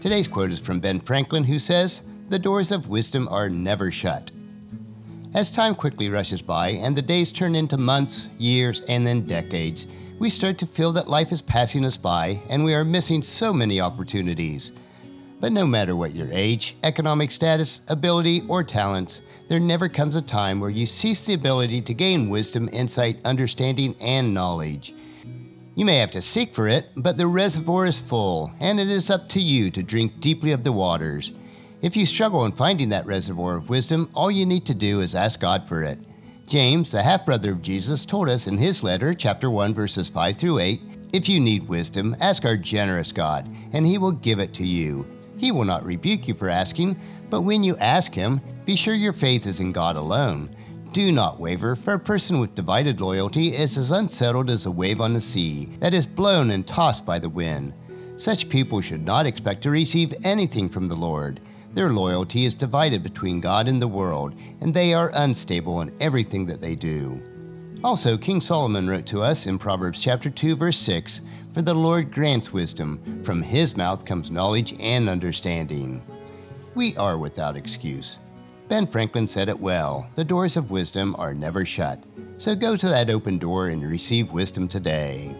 Today's quote is from Ben Franklin, who says, "The doors of wisdom are never shut." As time quickly rushes by and the days turn into months, years, and then decades, we start to feel that life is passing us by and we are missing so many opportunities. But no matter what your age, economic status, ability, or talents, there never comes a time where you cease the ability to gain wisdom, insight, understanding, and knowledge. You may have to seek for it, but the reservoir is full, and it is up to you to drink deeply of the waters. If you struggle in finding that reservoir of wisdom, all you need to do is ask God for it. James, the half-brother of Jesus, told us in his letter, chapter 1, verses 5 through 8, "If you need wisdom, ask our generous God, and he will give it to you. He will not rebuke you for asking, but when you ask him, be sure your faith is in God alone. Do not waver, for a person with divided loyalty is as unsettled as a wave on the sea that is blown and tossed by the wind. Such people should not expect to receive anything from the Lord. Their loyalty is divided between God and the world, and they are unstable in everything that they do." Also, King Solomon wrote to us in Proverbs chapter 2, verse 6, "For the Lord grants wisdom. From his mouth comes knowledge and understanding." We are without excuse. Ben Franklin said it well, the doors of wisdom are never shut. So go to that open door and receive wisdom today.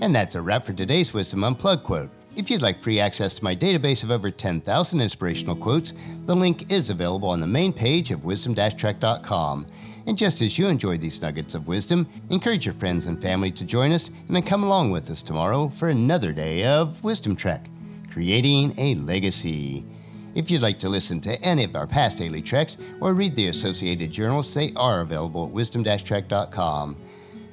And that's a wrap for today's Wisdom Unplugged quote. If you'd like free access to my database of over 10,000 inspirational quotes, the link is available on the main page of wisdom-trek.com. And just as you enjoy these nuggets of wisdom, encourage your friends and family to join us and then come along with us tomorrow for another day of Wisdom Trek, creating a legacy. If you'd like to listen to any of our past daily treks or read the associated journals, they are available at wisdom-trek.com.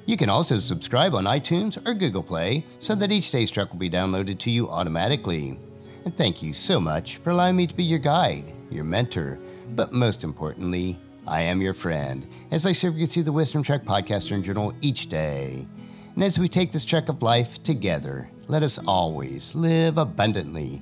You can also subscribe on iTunes or Google Play so that each day's trek will be downloaded to you automatically. And thank you so much for allowing me to be your guide, your mentor, but most importantly, I am your friend as I serve you through the Wisdom Trek podcast and journal each day. And as we take this trek of life together, let us always live abundantly,